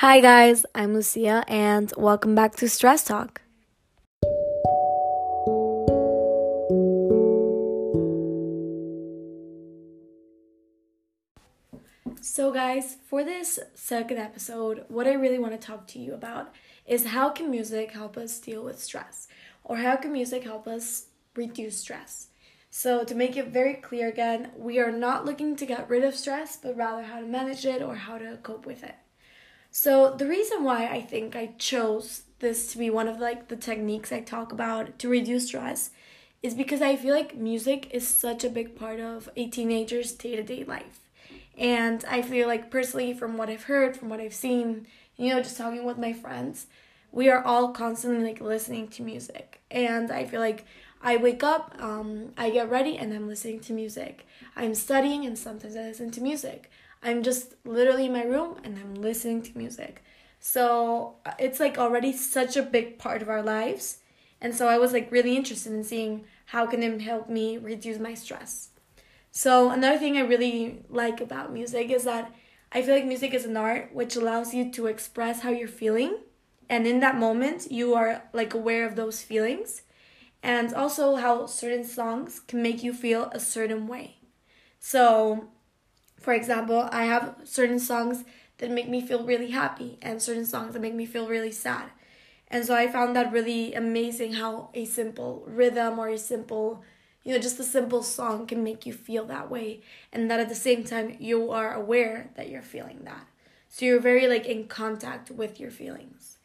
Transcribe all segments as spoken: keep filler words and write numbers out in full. Hi guys, I'm Lucia and welcome back to Stress Talk. So guys, for this second episode, what I really want to talk to you about is how can music help us deal with stress? Or how can music help us reduce stress? So to make it very clear again, we are not looking to get rid of stress, but rather how to manage it or how to cope with it. So the reason why I think I chose this to be one of like the techniques I talk about to reduce stress is because I feel like music is such a big part of a teenager's day-to-day life. And I feel like personally from what I've heard, from what I've seen, you know, just talking with my friends, we are all constantly like listening to music. And I feel like I wake up, um, I get ready and I'm listening to music. I'm studying and sometimes I listen to music. I'm just literally in my room and I'm listening to music. So it's like already such a big part of our lives. And so I was like really interested in seeing how can it help me reduce my stress. So another thing I really like about music is that I feel like music is an art which allows you to express how you're feeling. And in that moment, you are like aware of those feelings. And also how certain songs can make you feel a certain way. So for example, I have certain songs that make me feel really happy and certain songs that make me feel really sad. And so I found that really amazing how a simple rhythm or a simple, you know, just a simple song can make you feel that way. And that at the same time, you are aware that you're feeling that. So you're very like in contact with your feelings.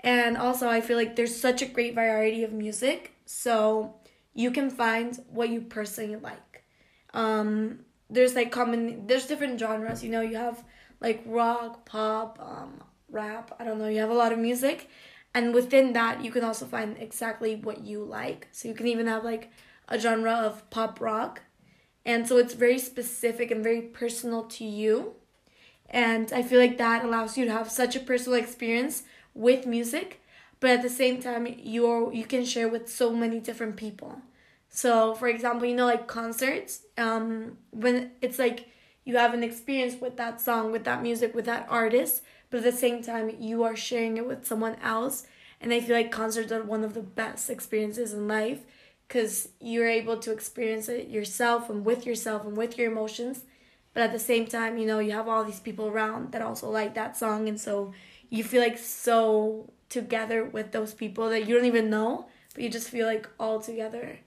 And also I feel like there's such a great variety of music. So you can find what you personally like. Um... There's like common, there's different genres, you know, you have like rock, pop, um, rap, I don't know, you have a lot of music. And within that, you can also find exactly what you like. So you can even have like a genre of pop rock. And so it's very specific and very personal to you. And I feel like that allows you to have such a personal experience with music. But at the same time, you're, you can share with so many different people. So, for example, you know, like concerts, um, when it's like you have an experience with that song, with that music, with that artist, but at the same time, you are sharing it with someone else. And I feel like concerts are one of the best experiences in life because you're able to experience it yourself and with yourself and with your emotions. But at the same time, you know, you have all these people around that also like that song. And so you feel like so together with those people that you don't even know, but you just feel like all together.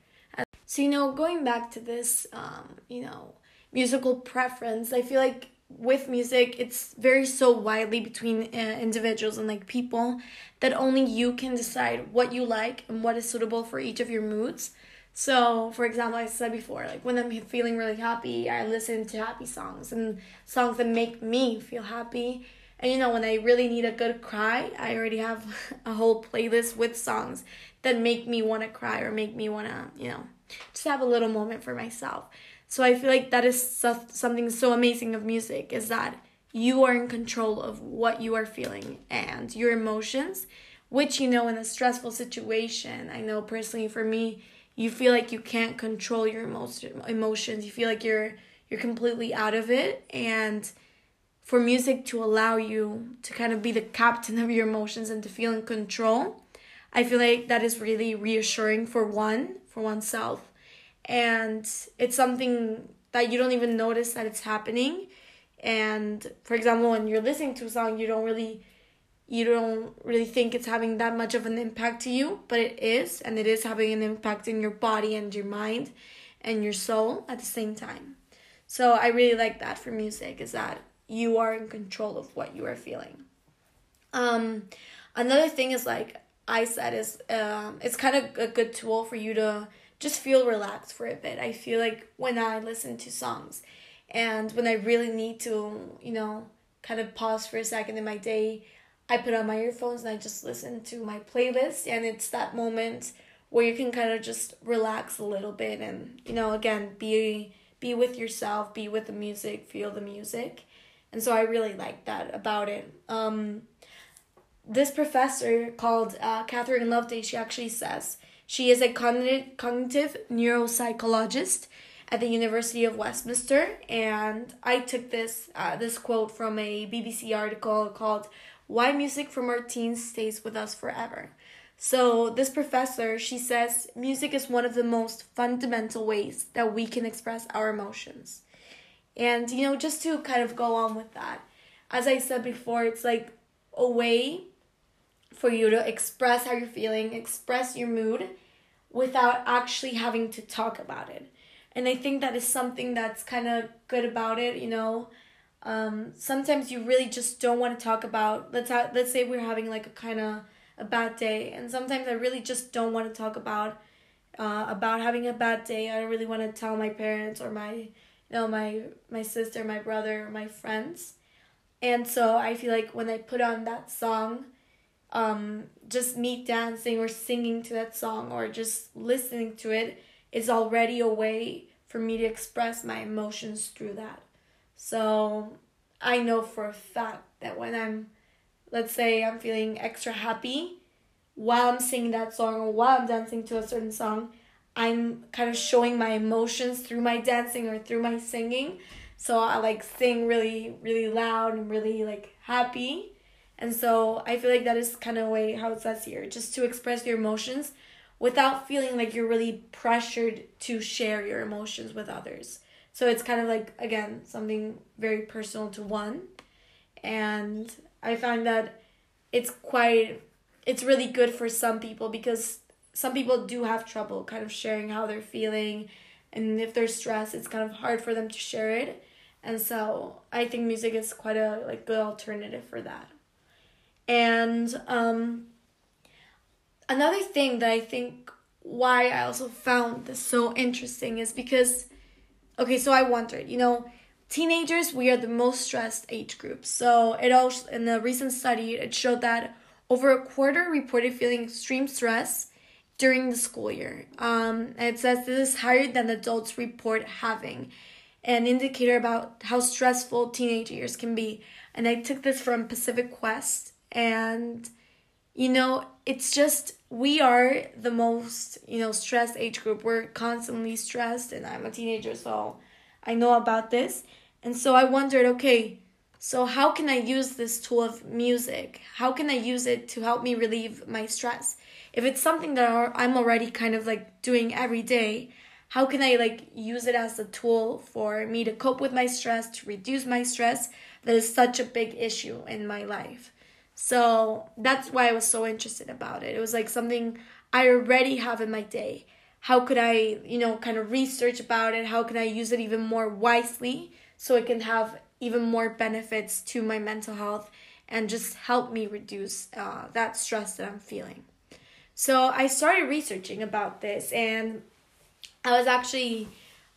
So, you know, going back to this, um, you know, musical preference, I feel like with music, it's varies so widely between uh, individuals and like people that only you can decide what you like and what is suitable for each of your moods. So, for example, I said before, like when I'm feeling really happy, I listen to happy songs and songs that make me feel happy. And, you know, when I really need a good cry, I already have a whole playlist with songs that make me want to cry or make me want to, you know, just have a little moment for myself. So I feel like that is so, something so amazing of music is that you are in control of what you are feeling and your emotions, which, you know, in a stressful situation, I know personally for me, you feel like you can't control your emotion, emotions. You feel like you're you're completely out of it. And for music to allow you to kind of be the captain of your emotions and to feel in control, I feel like that is really reassuring for one, for oneself. And it's something that you don't even notice that it's happening. And for example, when you're listening to a song, you don't really you don't really think it's having that much of an impact to you, but it is, and it is having an impact in your body and your mind and your soul at the same time. So I really like that for music, is that you are in control of what you are feeling. Um, another thing is like, I said is um, it's kind of a good tool for you to just feel relaxed for a bit. I feel like when I listen to songs and when I really need to, you know, kind of pause for a second in my day, I put on my earphones and I just listen to my playlist. And it's that moment where you can kind of just relax a little bit and, you know, again, be be with yourself, be with the music, feel the music. And so I really like that about it. Um... This professor called uh, Catherine Loveday, she actually says she is a cognitive, cognitive neuropsychologist at the University of Westminster, and I took this uh, this quote from a B B C article called Why Music from Our Teens Stays With Us Forever. So this professor, she says, music is one of the most fundamental ways that we can express our emotions. And, you know, just to kind of go on with that, as I said before, it's like a way for you to express how you're feeling, express your mood, without actually having to talk about it. And I think that is something that's kind of good about it, you know. Um, sometimes you really just don't want to talk about, let's ha- let's say we're having like a kind of a bad day, and sometimes I really just don't want to talk about uh, about having a bad day. I don't really want to tell my parents or my, you know, my my sister, my brother, my friends. And so I feel like when I put on that song, um, just me dancing or singing to that song or just listening to it is already a way for me to express my emotions through that. So I know for a fact that when I'm, let's say I'm feeling extra happy, while I'm singing that song or while I'm dancing to a certain song, I'm kind of showing my emotions through my dancing or through my singing. So I like sing really, really loud and really like happy. And so I feel like that is kind of way how it says here, just to express your emotions without feeling like you're really pressured to share your emotions with others. So it's kind of like, again, something very personal to one. And I find that it's quite, it's really good for some people, because some people do have trouble kind of sharing how they're feeling. And if they're stressed, it's kind of hard for them to share it. And so I think music is quite a like good alternative for that. And um, another thing that I think why I also found this so interesting is because, okay, so I wondered, you know, teenagers, we are the most stressed age group. So it also, in a recent study, it showed that over a quarter reported feeling extreme stress during the school year. Um, and it says this is higher than adults report having, an indicator about how stressful teenage years can be. And I took this from Pacific Quest, and, you know, it's just, we are the most, you know, stressed age group. We're constantly stressed, and I'm a teenager, so I know about this. And so I wondered, okay, so how can I use this tool of music? How can I use it to help me relieve my stress? If it's something that I'm already kind of like doing every day, how can I like use it as a tool for me to cope with my stress, to reduce my stress? That is such a big issue in my life. So that's why I was so interested about it. It was like something I already have in my day. How could I, you know, kind of research about it? How can I use it even more wisely so it can have even more benefits to my mental health and just help me reduce uh, that stress that I'm feeling? So I started researching about this, and I was actually,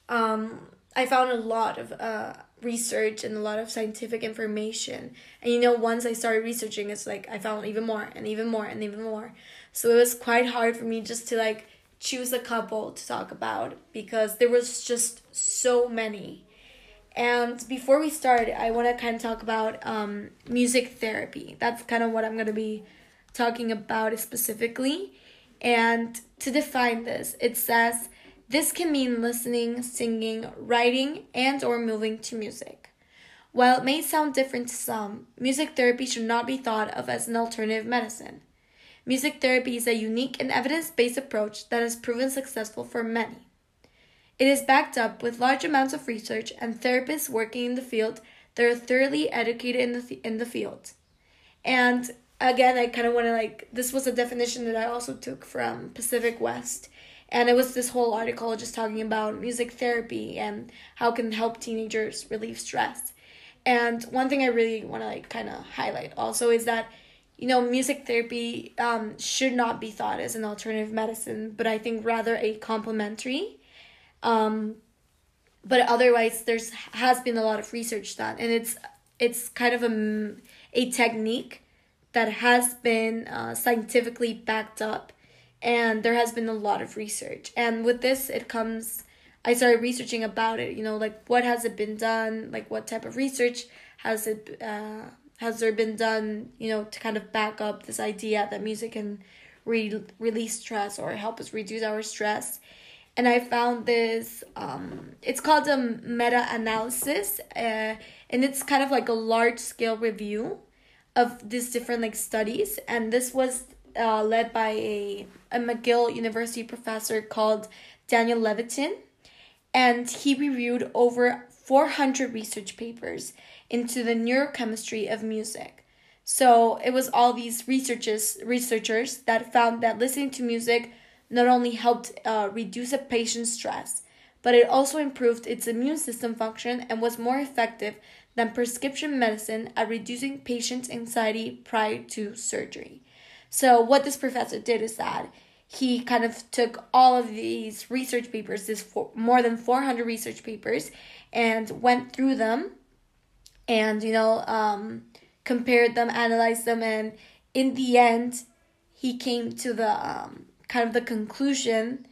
um, I found a lot of uh, research and a lot of scientific information. And, you know, once I started researching, it's like I found even more and even more and even more. So it was quite hard for me just to, like, choose a couple to talk about because there was just so many. And before we start, I want to kind of talk about um, music therapy. That's kind of what I'm going to be talking about specifically. And to define this, it says, this can mean listening, singing, writing, and or moving to music. While it may sound different to some, music therapy should not be thought of as an alternative medicine. Music therapy is a unique and evidence-based approach that has proven successful for many. It is backed up with large amounts of research and therapists working in the field that are thoroughly educated in the, th- in the field. And again, I kind of want to like, this was a definition that I also took from Pacific West. And it was this whole article just talking about music therapy and how it can help teenagers relieve stress. And one thing I really want to like kind of highlight also is that, you know, music therapy um, should not be thought as an alternative medicine, but I think rather a complementary. Um, but otherwise, there's has been a lot of research done, and it's it's kind of a, a technique that has been uh, scientifically backed up. And there has been a lot of research. And with this, it comes, I started researching about it, you know, like what has it been done? Like what type of research has it, uh, has there been done, you know, to kind of back up this idea that music can re- release stress or help us reduce our stress. And I found this, um, it's called a meta-analysis, uh, and it's kind of like a large-scale review of these different like studies. And this was uh, led by a, a McGill University professor called Daniel Levitin. And he reviewed over four hundred research papers into the neurochemistry of music. So it was all these researchers, researchers that found that listening to music not only helped uh, reduce a patient's stress, but it also improved its immune system function and was more effective than prescription medicine at reducing patients' anxiety prior to surgery. So what this professor did is that he kind of took all of these research papers, this four, more than four hundred research papers, and went through them and, you know, um, compared them, analyzed them, and in the end, he came to the um, kind of the conclusion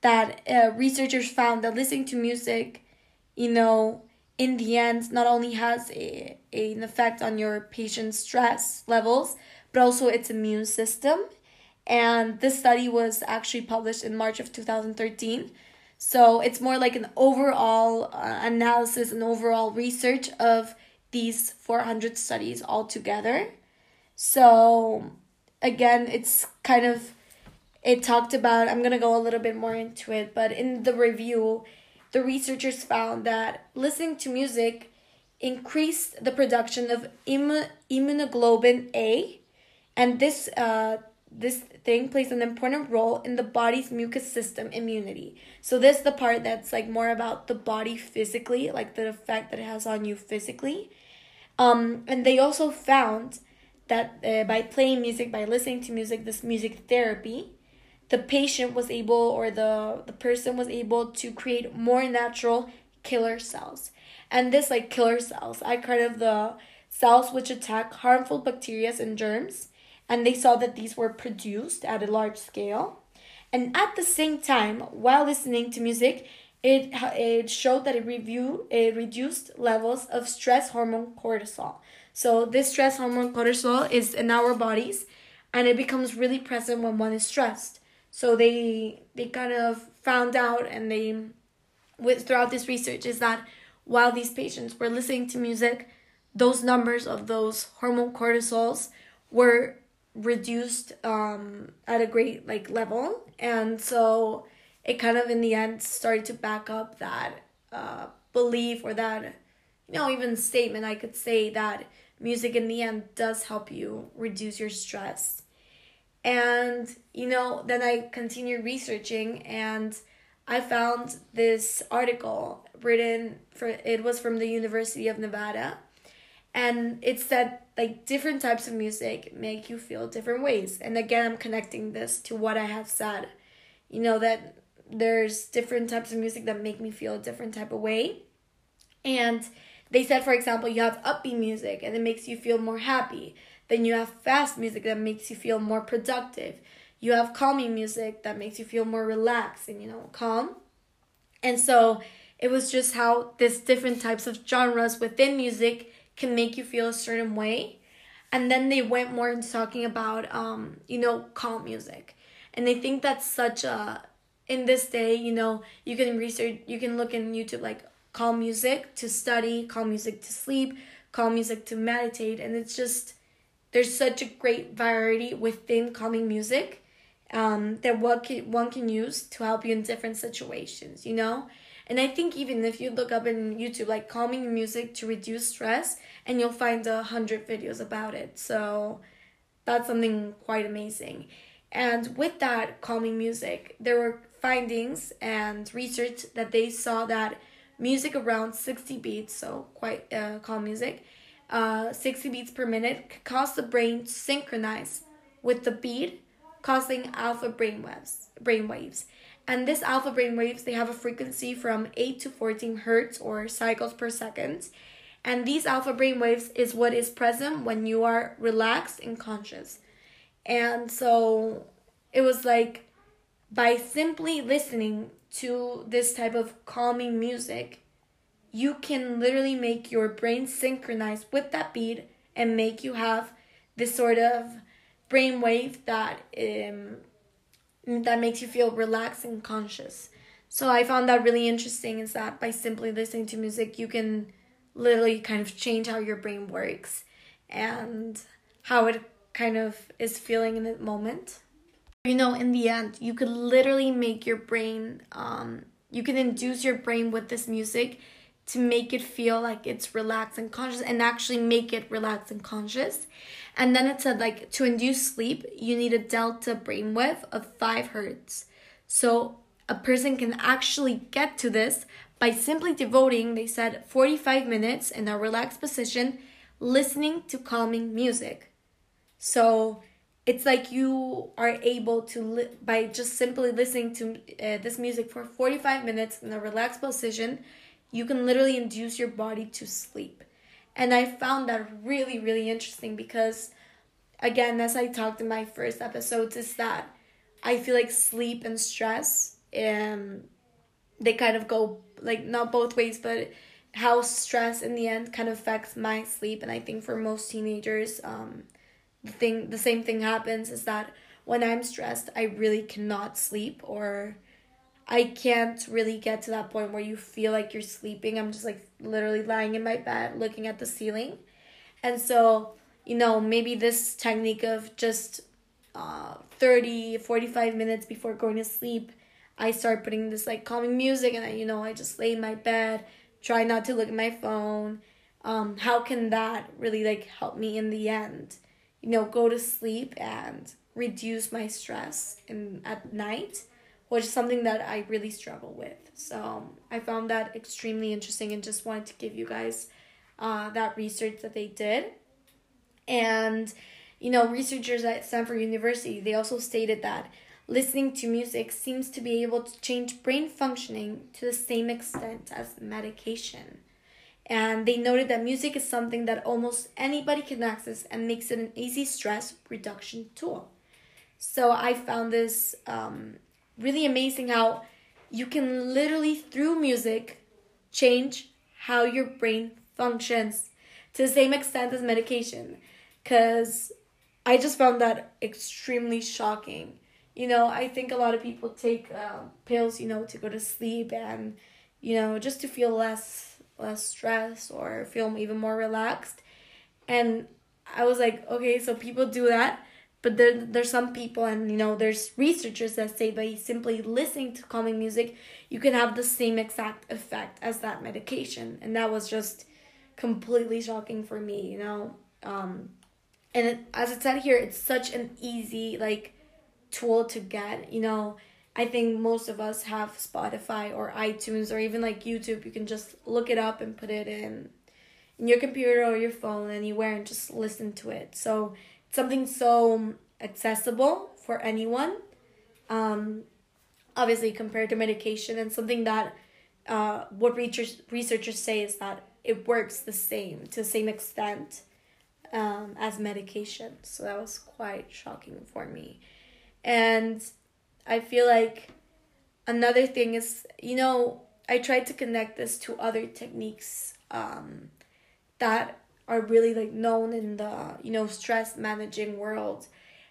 that uh, researchers found that listening to music, you know, in the end, not only has a, a, an effect on your patient's stress levels, but also its immune system. And this study was actually published in March of two thousand thirteen. So it's more like an overall uh, analysis and overall research of these four hundred studies all together. So again, it's kind of, it talked about, I'm going to go a little bit more into it, but in the review, the researchers found that listening to music increased the production of immu- immunoglobulin A, and this uh, this thing plays an important role in the body's mucous system immunity. So this is the part that's like more about the body physically, like the effect that it has on you physically. Um, and they also found that uh, by playing music, by listening to music, this music therapy, the patient was able, or the, the person was able to create more natural killer cells. And this, like killer cells, I kind of the cells which attack harmful bacteria and germs. And they saw that these were produced at a large scale. And at the same time, while listening to music, it, it showed that it, review, it reduced levels of stress hormone cortisol. So this stress hormone cortisol is in our bodies, and it becomes really present when one is stressed. So they they kind of found out, and they, with throughout this research, is that while these patients were listening to music, those numbers of those hormone cortisols were reduced um, at a great like level, and so it kind of in the end started to back up that uh, belief, or that, you know, even statement I could say that music in the end does help you reduce your stress. And, you know, then I continued researching, and I found this article written for, it was from the University of Nevada. And it said, like, different types of music make you feel different ways. And again, I'm connecting this to what I have said. You know, that there's different types of music that make me feel a different type of way. And they said, for example, you have upbeat music and it makes you feel more happy. Then you have fast music that makes you feel more productive. You have calming music that makes you feel more relaxed and, you know, calm. And so it was just how these different types of genres within music can make you feel a certain way. And then they went more into talking about, um, you know, calm music. And I think that's such a, in this day, you know, you can research, you can look in YouTube, like, calm music to study, calm music to sleep, calm music to meditate. And it's just, there's such a great variety within calming music um, that what can, one can use to help you in different situations, you know? And I think even if you look up in YouTube, like, calming music to reduce stress, and you'll find a hundred videos about it. So that's something quite amazing. And with that calming music, there were findings and research that they saw that music around sixty beats, so quite uh, calm music, Uh, sixty beats per minute could cause the brain to synchronize with the beat, causing alpha brainwaves. brainwaves. And this alpha brainwaves, they have a frequency from eight to fourteen hertz, or cycles per second. And these alpha brainwaves is what is present when you are relaxed and conscious. And so it was like, by simply listening to this type of calming music, you can literally make your brain synchronize with that beat and make you have this sort of brainwave that um, that makes you feel relaxed and conscious. So I found that really interesting, is that by simply listening to music, you can literally kind of change how your brain works and how it kind of is feeling in the moment. You know, in the end, you could literally make your brain, um, you can induce your brain with this music to make it feel like it's relaxed and conscious, and actually make it relaxed and conscious. And then it said, like, to induce sleep, you need a delta brainwave of five hertz. So a person can actually get to this by simply devoting, they said, forty-five minutes in a relaxed position, listening to calming music. So it's like you are able to, li- by just simply listening to uh, this music for forty-five minutes in a relaxed position, you can literally induce your body to sleep. And I found that really, really interesting because, again, as I talked in my first episodes, is that I feel like sleep and stress, um, they kind of go, like, not both ways, but how stress in the end kind of affects my sleep. And I think for most teenagers, um, the thing, the same thing happens, is that when I'm stressed, I really cannot sleep, or I can't really get to that point where you feel like you're sleeping. I'm just, like, literally lying in my bed looking at the ceiling. And so, you know, maybe this technique of just uh, thirty, forty-five minutes before going to sleep, I start putting this, like, calming music, and I, you know, I just lay in my bed, try not to look at my phone. Um, how can that really, like, help me in the end? You know, go to sleep and reduce my stress in, at night, which is something that I really struggle with. So I found that extremely interesting and just wanted to give you guys uh, that research that they did. And, you know, researchers at Stanford University, they also stated that listening to music seems to be able to change brain functioning to the same extent as medication. And they noted that music is something that almost anybody can access and makes it an easy stress reduction tool. So I found this um, really amazing, how you can literally, through music, change how your brain functions to the same extent as medication. Because I just found that extremely shocking. You know, I think a lot of people take uh, pills, you know, to go to sleep and, you know, just to feel less less stressed or feel even more relaxed. And I was like, okay, so people do that. But there, there's some people, and, you know, there's researchers that say by simply listening to calming music, you can have the same exact effect as that medication. And that was just completely shocking for me, you know. Um, and it, as it said here, it's such an easy, like, tool to get. You know, I think most of us have Spotify or iTunes or even, like, YouTube. You can just look it up and put it in, in your computer or your phone anywhere and just listen to it. So something so accessible for anyone, um, obviously compared to medication, and something that uh, what research- researchers say is that it works the same, to the same extent um, as medication. So that was quite shocking for me. And I feel like another thing is, you know, I tried to connect this to other techniques um, that are really, like, known in the, you know, stress managing world.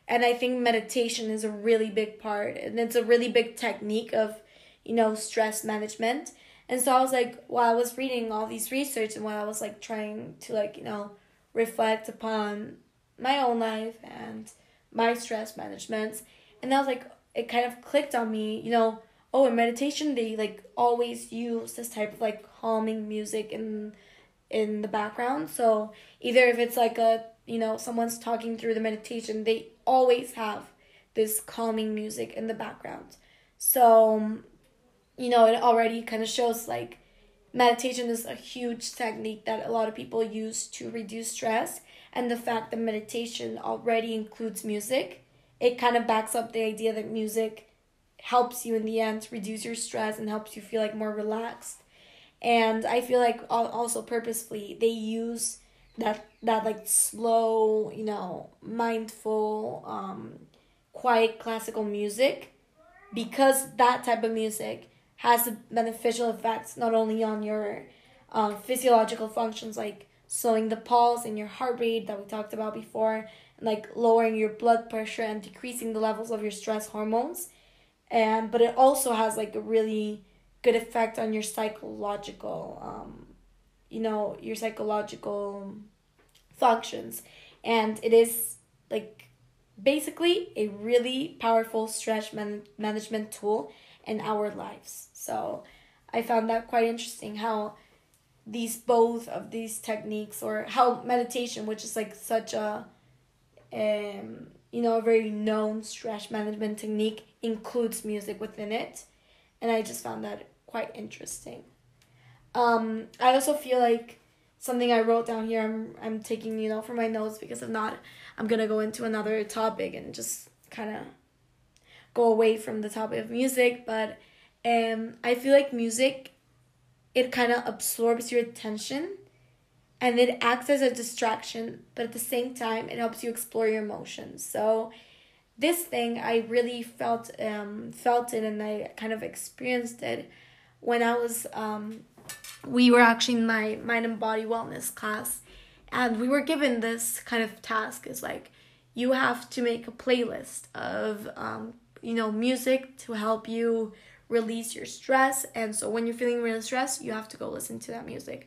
And I think meditation is a really big part, and it's a really big technique of, you know, stress management. And so I was like, while I was reading all these research and while I was, like, trying to, like, you know, reflect upon my own life and my stress management, and I was like, it kind of clicked on me, you know, oh, in meditation they, like, always use this type of, like, calming music and in the background. So either if it's like a, you know, someone's talking through the meditation, they always have this calming music in the background. So, you know, it already kind of shows, like, meditation is a huge technique that a lot of people use to reduce stress, and the fact that meditation already includes music, it kind of backs up the idea that music helps you in the end reduce your stress and helps you feel, like, more relaxed. And I feel like also purposefully they use that, that like, slow, you know, mindful, um, quiet classical music, because that type of music has beneficial effects not only on your uh, physiological functions, like slowing the pulse and your heart rate that we talked about before, and, like, lowering your blood pressure and decreasing the levels of your stress hormones. And but it also has, like, a really good effect on your psychological, um, you know, your psychological functions. And it is, like, basically a really powerful stress man- management tool in our lives. So I found that quite interesting how these both of these techniques, or how meditation, which is like such a, um, you know, a very known stress management technique, includes music within it. And I just found that quite interesting. Um, I also feel like something I wrote down here, I'm I'm taking, you know, from my notes, because if not, I'm going to go into another topic and just kind of go away from the topic of music. But um, I feel like music, it kind of absorbs your attention and it acts as a distraction, but at the same time, it helps you explore your emotions. So this thing, I really felt um felt it, and I kind of experienced it when I was, um we were actually in my mind and body wellness class, and we were given this kind of task. It's like, you have to make a playlist of, um you know, music to help you release your stress. And so when you're feeling really stressed, you have to go listen to that music.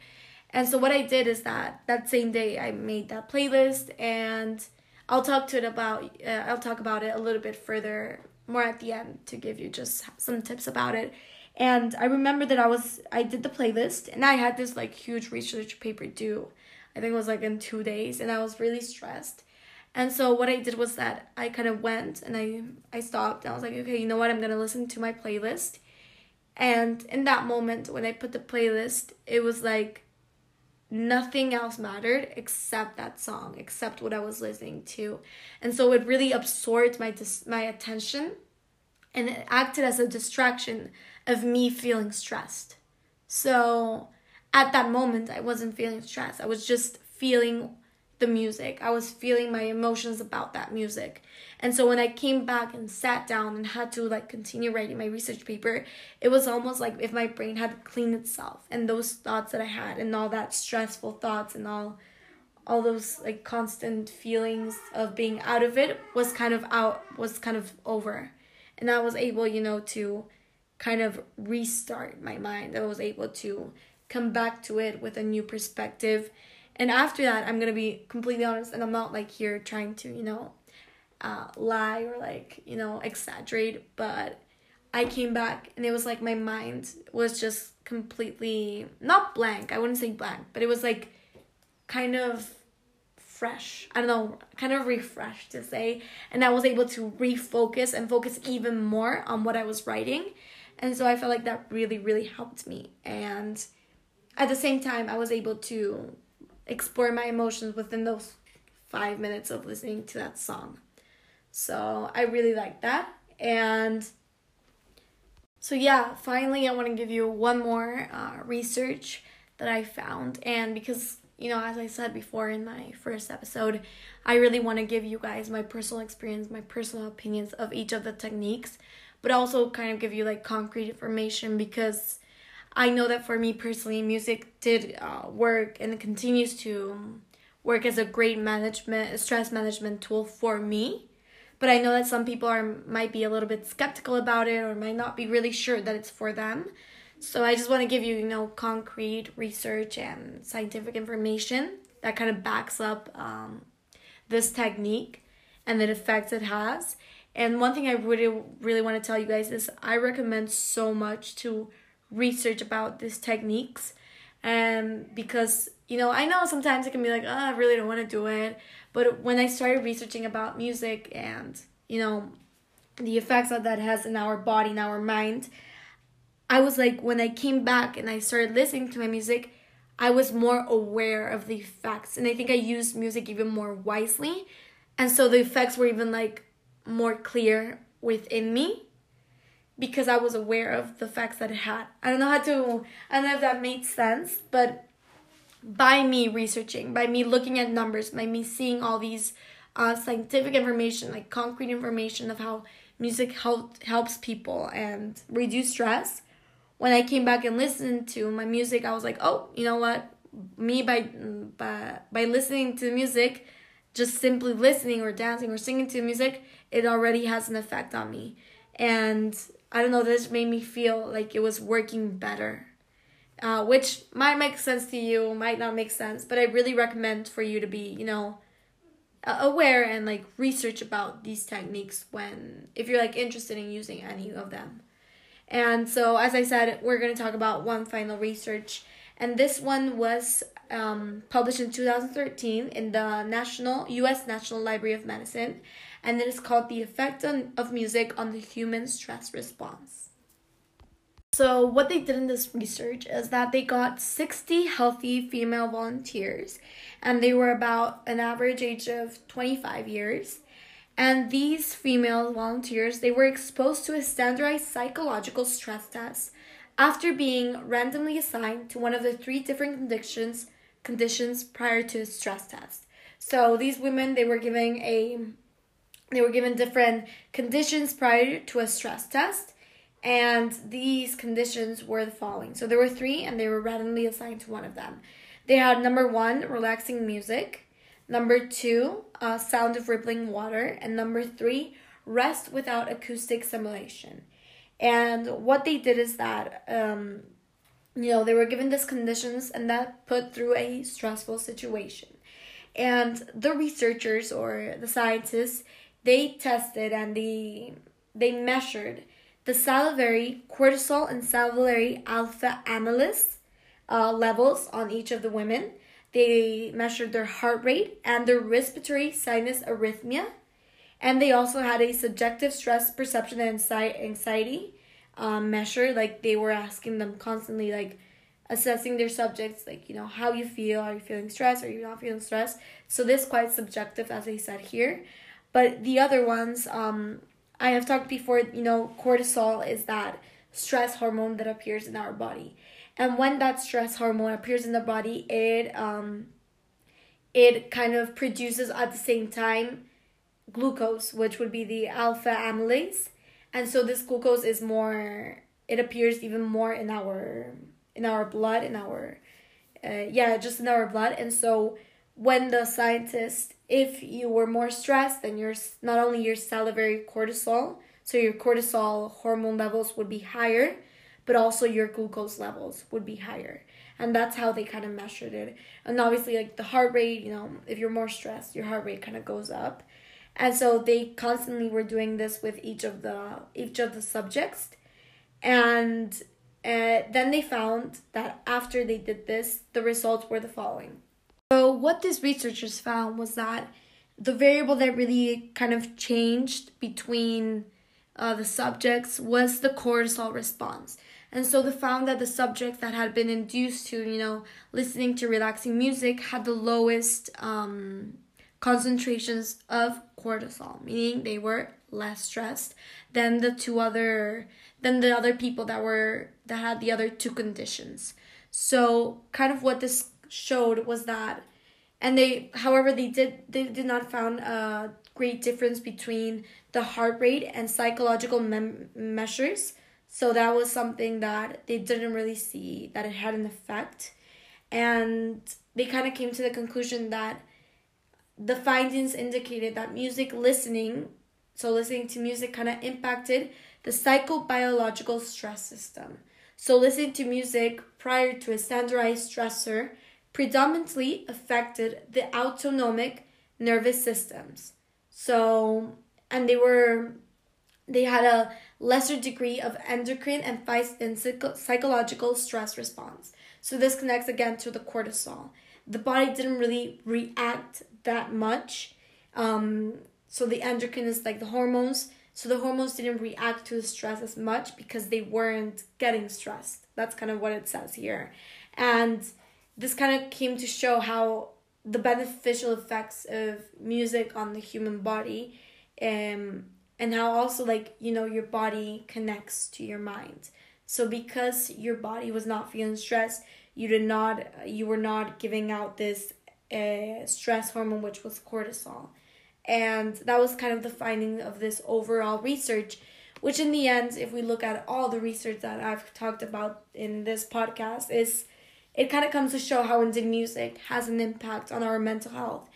And so what I did is that that same day I made that playlist, and I'll talk to it about uh, I'll talk about it a little bit further, more at the end, to give you just some tips about it. And I remember that I was I did the playlist, and I had this like huge research paper due. I think it was like in two days, and I was really stressed. And so what I did was that I kind of went and I I stopped, and I was like, okay, you know what? I'm gonna listen to my playlist. And in that moment, when I put the playlist, it was like nothing else mattered except that song, except what I was listening to. And so it really absorbed my dis- my attention, and it acted as a distraction of me feeling stressed. So at that moment, I wasn't feeling stressed. I was just feeling the music. I was feeling my emotions about that music. And so when I came back and sat down and had to like continue writing my research paper, it was almost like if my brain had cleaned itself, and those thoughts that I had, and all that stressful thoughts, and all all those like constant feelings of being out of it was kind of out was kind of over. And I was able, you know, to kind of restart my mind. I was able to come back to it with a new perspective. And after that, I'm gonna be completely honest, and I'm not like here trying to, you know, uh, lie or like, you know, exaggerate, but I came back and it was like my mind was just completely, not blank, I wouldn't say blank, but it was like kind of fresh, I don't know, kind of refreshed to say, and I was able to refocus and focus even more on what I was writing. And so I felt like that really, really helped me. And at the same time, I was able to explore my emotions within those five minutes of listening to that song. So I really like that. And so yeah, finally I want to give you one more uh, research that I found. And because, you know, as I said before in my first episode, I really want to give you guys my personal experience, my personal opinions of each of the techniques, but also kind of give you like concrete information, because I know that for me personally, music did uh, work and continues to work as a great management stress management tool for me. But I know that some people are might be a little bit skeptical about it, or might not be really sure that it's for them. So I just want to give you, you know, concrete research and scientific information that kind of backs up um, this technique and the effects it has. And one thing I really, really want to tell you guys is I recommend so much to research about these techniques, um because, you know, I know sometimes it can be like, oh, I really don't want to do it. But when I started researching about music and, you know, the effects that that has in our body and our mind, I was like, when I came back and I started listening to my music, I was more aware of the effects, and I think I used music even more wisely, and so the effects were even like more clear within me, because I was aware of the facts that it had. I don't know how to, I don't know if that made sense, but by me researching, by me looking at numbers, by me seeing all these uh, scientific information, like concrete information of how music help, helps people and reduce stress, when I came back and listened to my music, I was like, oh, you know what? Me, by by, by listening to music, just simply listening or dancing or singing to music, it already has an effect on me. And I don't know, this made me feel like it was working better. Uh, which might make sense to you, might not make sense, but I really recommend for you to be, you know, aware and like research about these techniques when, if you're like interested in using any of them. And so, as I said, we're going to talk about one final research. And this one was um, published in two thousand thirteen in the National U S National Library of Medicine. And it is called The Effect on, of Music on the Human Stress Response. So what they did in this research is that they got sixty healthy female volunteers, and they were about an average age of twenty-five years. And these female volunteers, they were exposed to a standardized psychological stress test after being randomly assigned to one of the three different conditions conditions prior to a stress test. So these women, they were given a they were given different conditions prior to a stress test. And these conditions were the following. So there were three, and they were randomly assigned to one of them. They had number one, relaxing music. Number two, uh, sound of rippling water. And number three, rest without acoustic stimulation. And what they did is that, um, you know, they were given these conditions, and that put through a stressful situation. And the researchers or the scientists, they tested and they they measured the salivary cortisol and salivary alpha amylase uh, levels on each of the women. They measured their heart rate and their respiratory sinus arrhythmia. And they also had a subjective stress perception and anxiety uh, measure. Like, they were asking them constantly, like, assessing their subjects, like, you know, how you feel. Are you feeling stressed? Are you not feeling stressed? So this is quite subjective, as I said here. But the other ones, um, I have talked before, you know, cortisol is that stress hormone that appears in our body. And when that stress hormone appears in the body, it um, it kind of produces at the same time glucose, which would be the alpha amylase. And so this glucose is more, it appears even more in our, in our blood, in our, uh, yeah, just in our blood. And so when the scientist, if you were more stressed, then your, not only your salivary cortisol, so your cortisol hormone levels would be higher, but also your glucose levels would be higher. And that's how they kind of measured it. And obviously, like, the heart rate, you know, if you're more stressed, your heart rate kind of goes up. And so they constantly were doing this with each of the each of the subjects. And uh, then they found that after they did this, the results were the following. So what these researchers found was that the variable that really kind of changed between uh, the subjects was the cortisol response. And so they found that the subjects that had been induced to, you know, listening to relaxing music had the lowest um, concentrations of cortisol, meaning they were less stressed than the two other than the other people that were that had the other two conditions. So kind of what this showed was that, and they, however, they did they did not found a great difference between the heart rate and psychological mem- measures. So that was something that they didn't really see that it had an effect. And they kind of came to the conclusion that the findings indicated that music listening, so listening to music, kind of impacted the psychobiological stress system. So listening to music prior to a standardized stressor predominantly affected the autonomic nervous systems. So, and they were, they had a lesser degree of endocrine and, and psych- psychological stress response. So this connects again to the cortisol. The body didn't really react that much. Um, so the endocrine is like the hormones. So the hormones didn't react to the stress as much because they weren't getting stressed. That's kind of what it says here. And this kind of came to show how the beneficial effects of music on the human body, um, and how also, like, you know, your body connects to your mind. So because your body was not feeling stressed, you did not, you were not giving out this uh, stress hormone, which was cortisol. And that was kind of the finding of this overall research, which in the end, if we look at all the research that I've talked about in this podcast, is it kind of comes to show how indeed music has an impact on our mental health,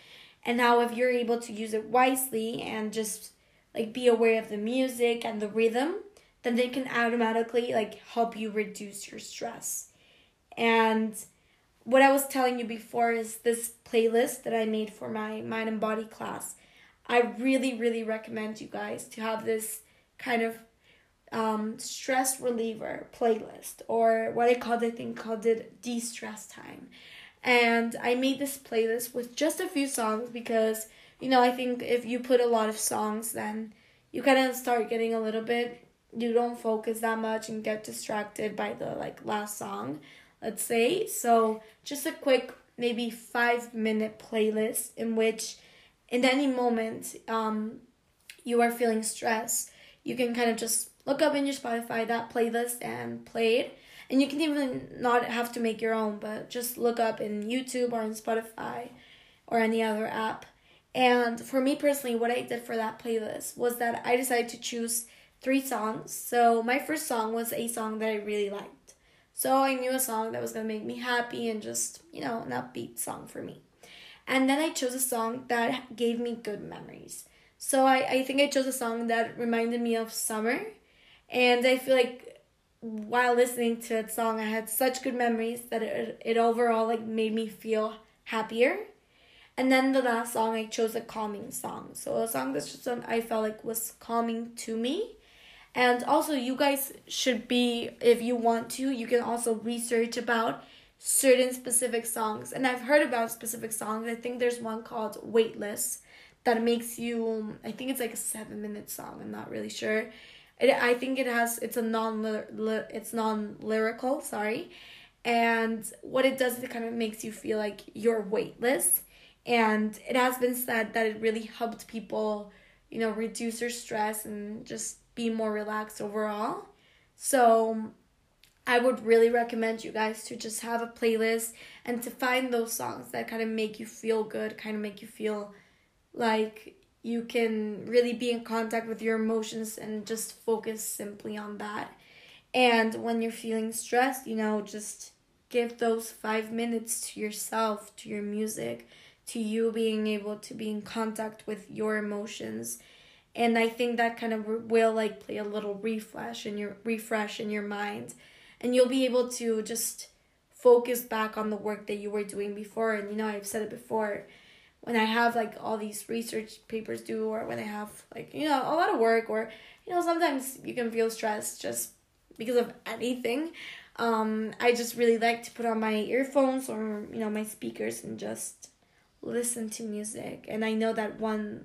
and how if you're able to use it wisely and just like be aware of the music and the rhythm, then they can automatically like help you reduce your stress. And what I was telling you before is this playlist that I made for my mind and body class. I really, really recommend you guys to have this kind of um, stress reliever playlist, or what I called it, I think called it de-stress time. And I made this playlist with just a few songs because, you know, I think if you put a lot of songs, then you kind of start getting a little bit, you don't focus that much and get distracted by the like last song, let's say. So just a quick, maybe five minute playlist in which in any moment um, you are feeling stress, you can kind of just look up in your Spotify that playlist and play it. And you can even not have to make your own, but just look up in YouTube or in Spotify or any other app. And for me personally, what I did for that playlist was that I decided to choose three songs. So my first song was a song that I really liked. So I knew a song that was going to make me happy and just, you know, an upbeat song for me. And then I chose a song that gave me good memories. So I, I think I chose a song that reminded me of summer. And I feel like while listening to that song, I had such good memories that it, it overall like made me feel happier. And then the last song, I chose a calming song. So a song that's just, I felt like was calming to me. And also you guys should be, if you want to, you can also research about certain specific songs. And I've heard about specific songs. I think there's one called Weightless that makes you, I think it's like a seven minute song. I'm not really sure. It, I think it has, it's a non, it's non-lyrical, sorry. And what it does is it kind of makes you feel like you're weightless. And it has been said that it really helped people, you know, reduce their stress and just be more relaxed overall. So I would really recommend you guys to just have a playlist and to find those songs that kind of make you feel good, kind of make you feel like you can really be in contact with your emotions and just focus simply on that. And when you're feeling stressed, you know, just give those five minutes to yourself, to your music, to you being able to be in contact with your emotions. And I think that kind of will like play a little refresh in your refresh in your mind. And you'll be able to just focus back on the work that you were doing before. And, you know, I've said it before, when I have, like, all these research papers due, or when I have, like, you know, a lot of work, or, you know, sometimes you can feel stressed just because of anything. Um, I just really like to put on my earphones or, you know, my speakers and just listen to music. And I know that one,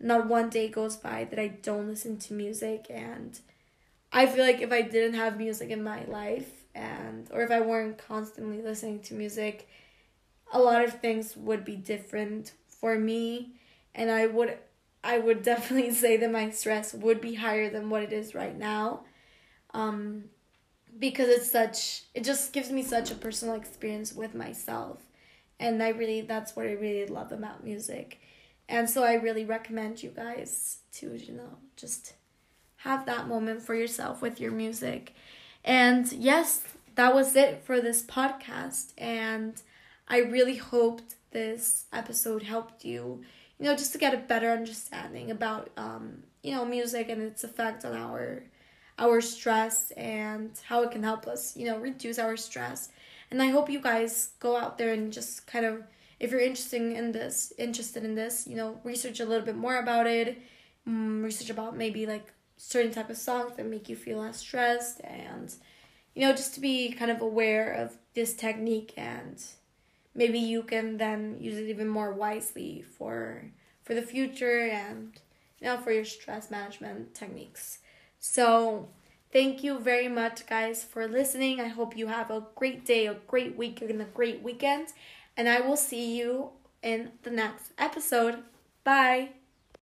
not one day goes by that I don't listen to music. And I feel like if I didn't have music in my life, and or if I weren't constantly listening to music, a lot of things would be different for me, and I would I would definitely say that my stress would be higher than what it is right now, um, because it's such, it just gives me such a personal experience with myself, and I really, that's what I really love about music. And so I really recommend you guys to, you know, just have that moment for yourself with your music. And yes, that was it for this podcast, and I really hoped this episode helped you, you know, just to get a better understanding about, um, you know, music and its effect on our, our stress and how it can help us, you know, reduce our stress. And I hope you guys go out there and just kind of, if you're interested in this, interested in this, you know, research a little bit more about it, um, research about maybe like certain type of songs that make you feel less stressed, and, you know, just to be kind of aware of this technique, and maybe you can then use it even more wisely for for the future and, you know, for your stress management techniques. So thank you very much, guys, for listening. I hope you have a great day, a great week, and a great weekend. And I will see you in the next episode. Bye.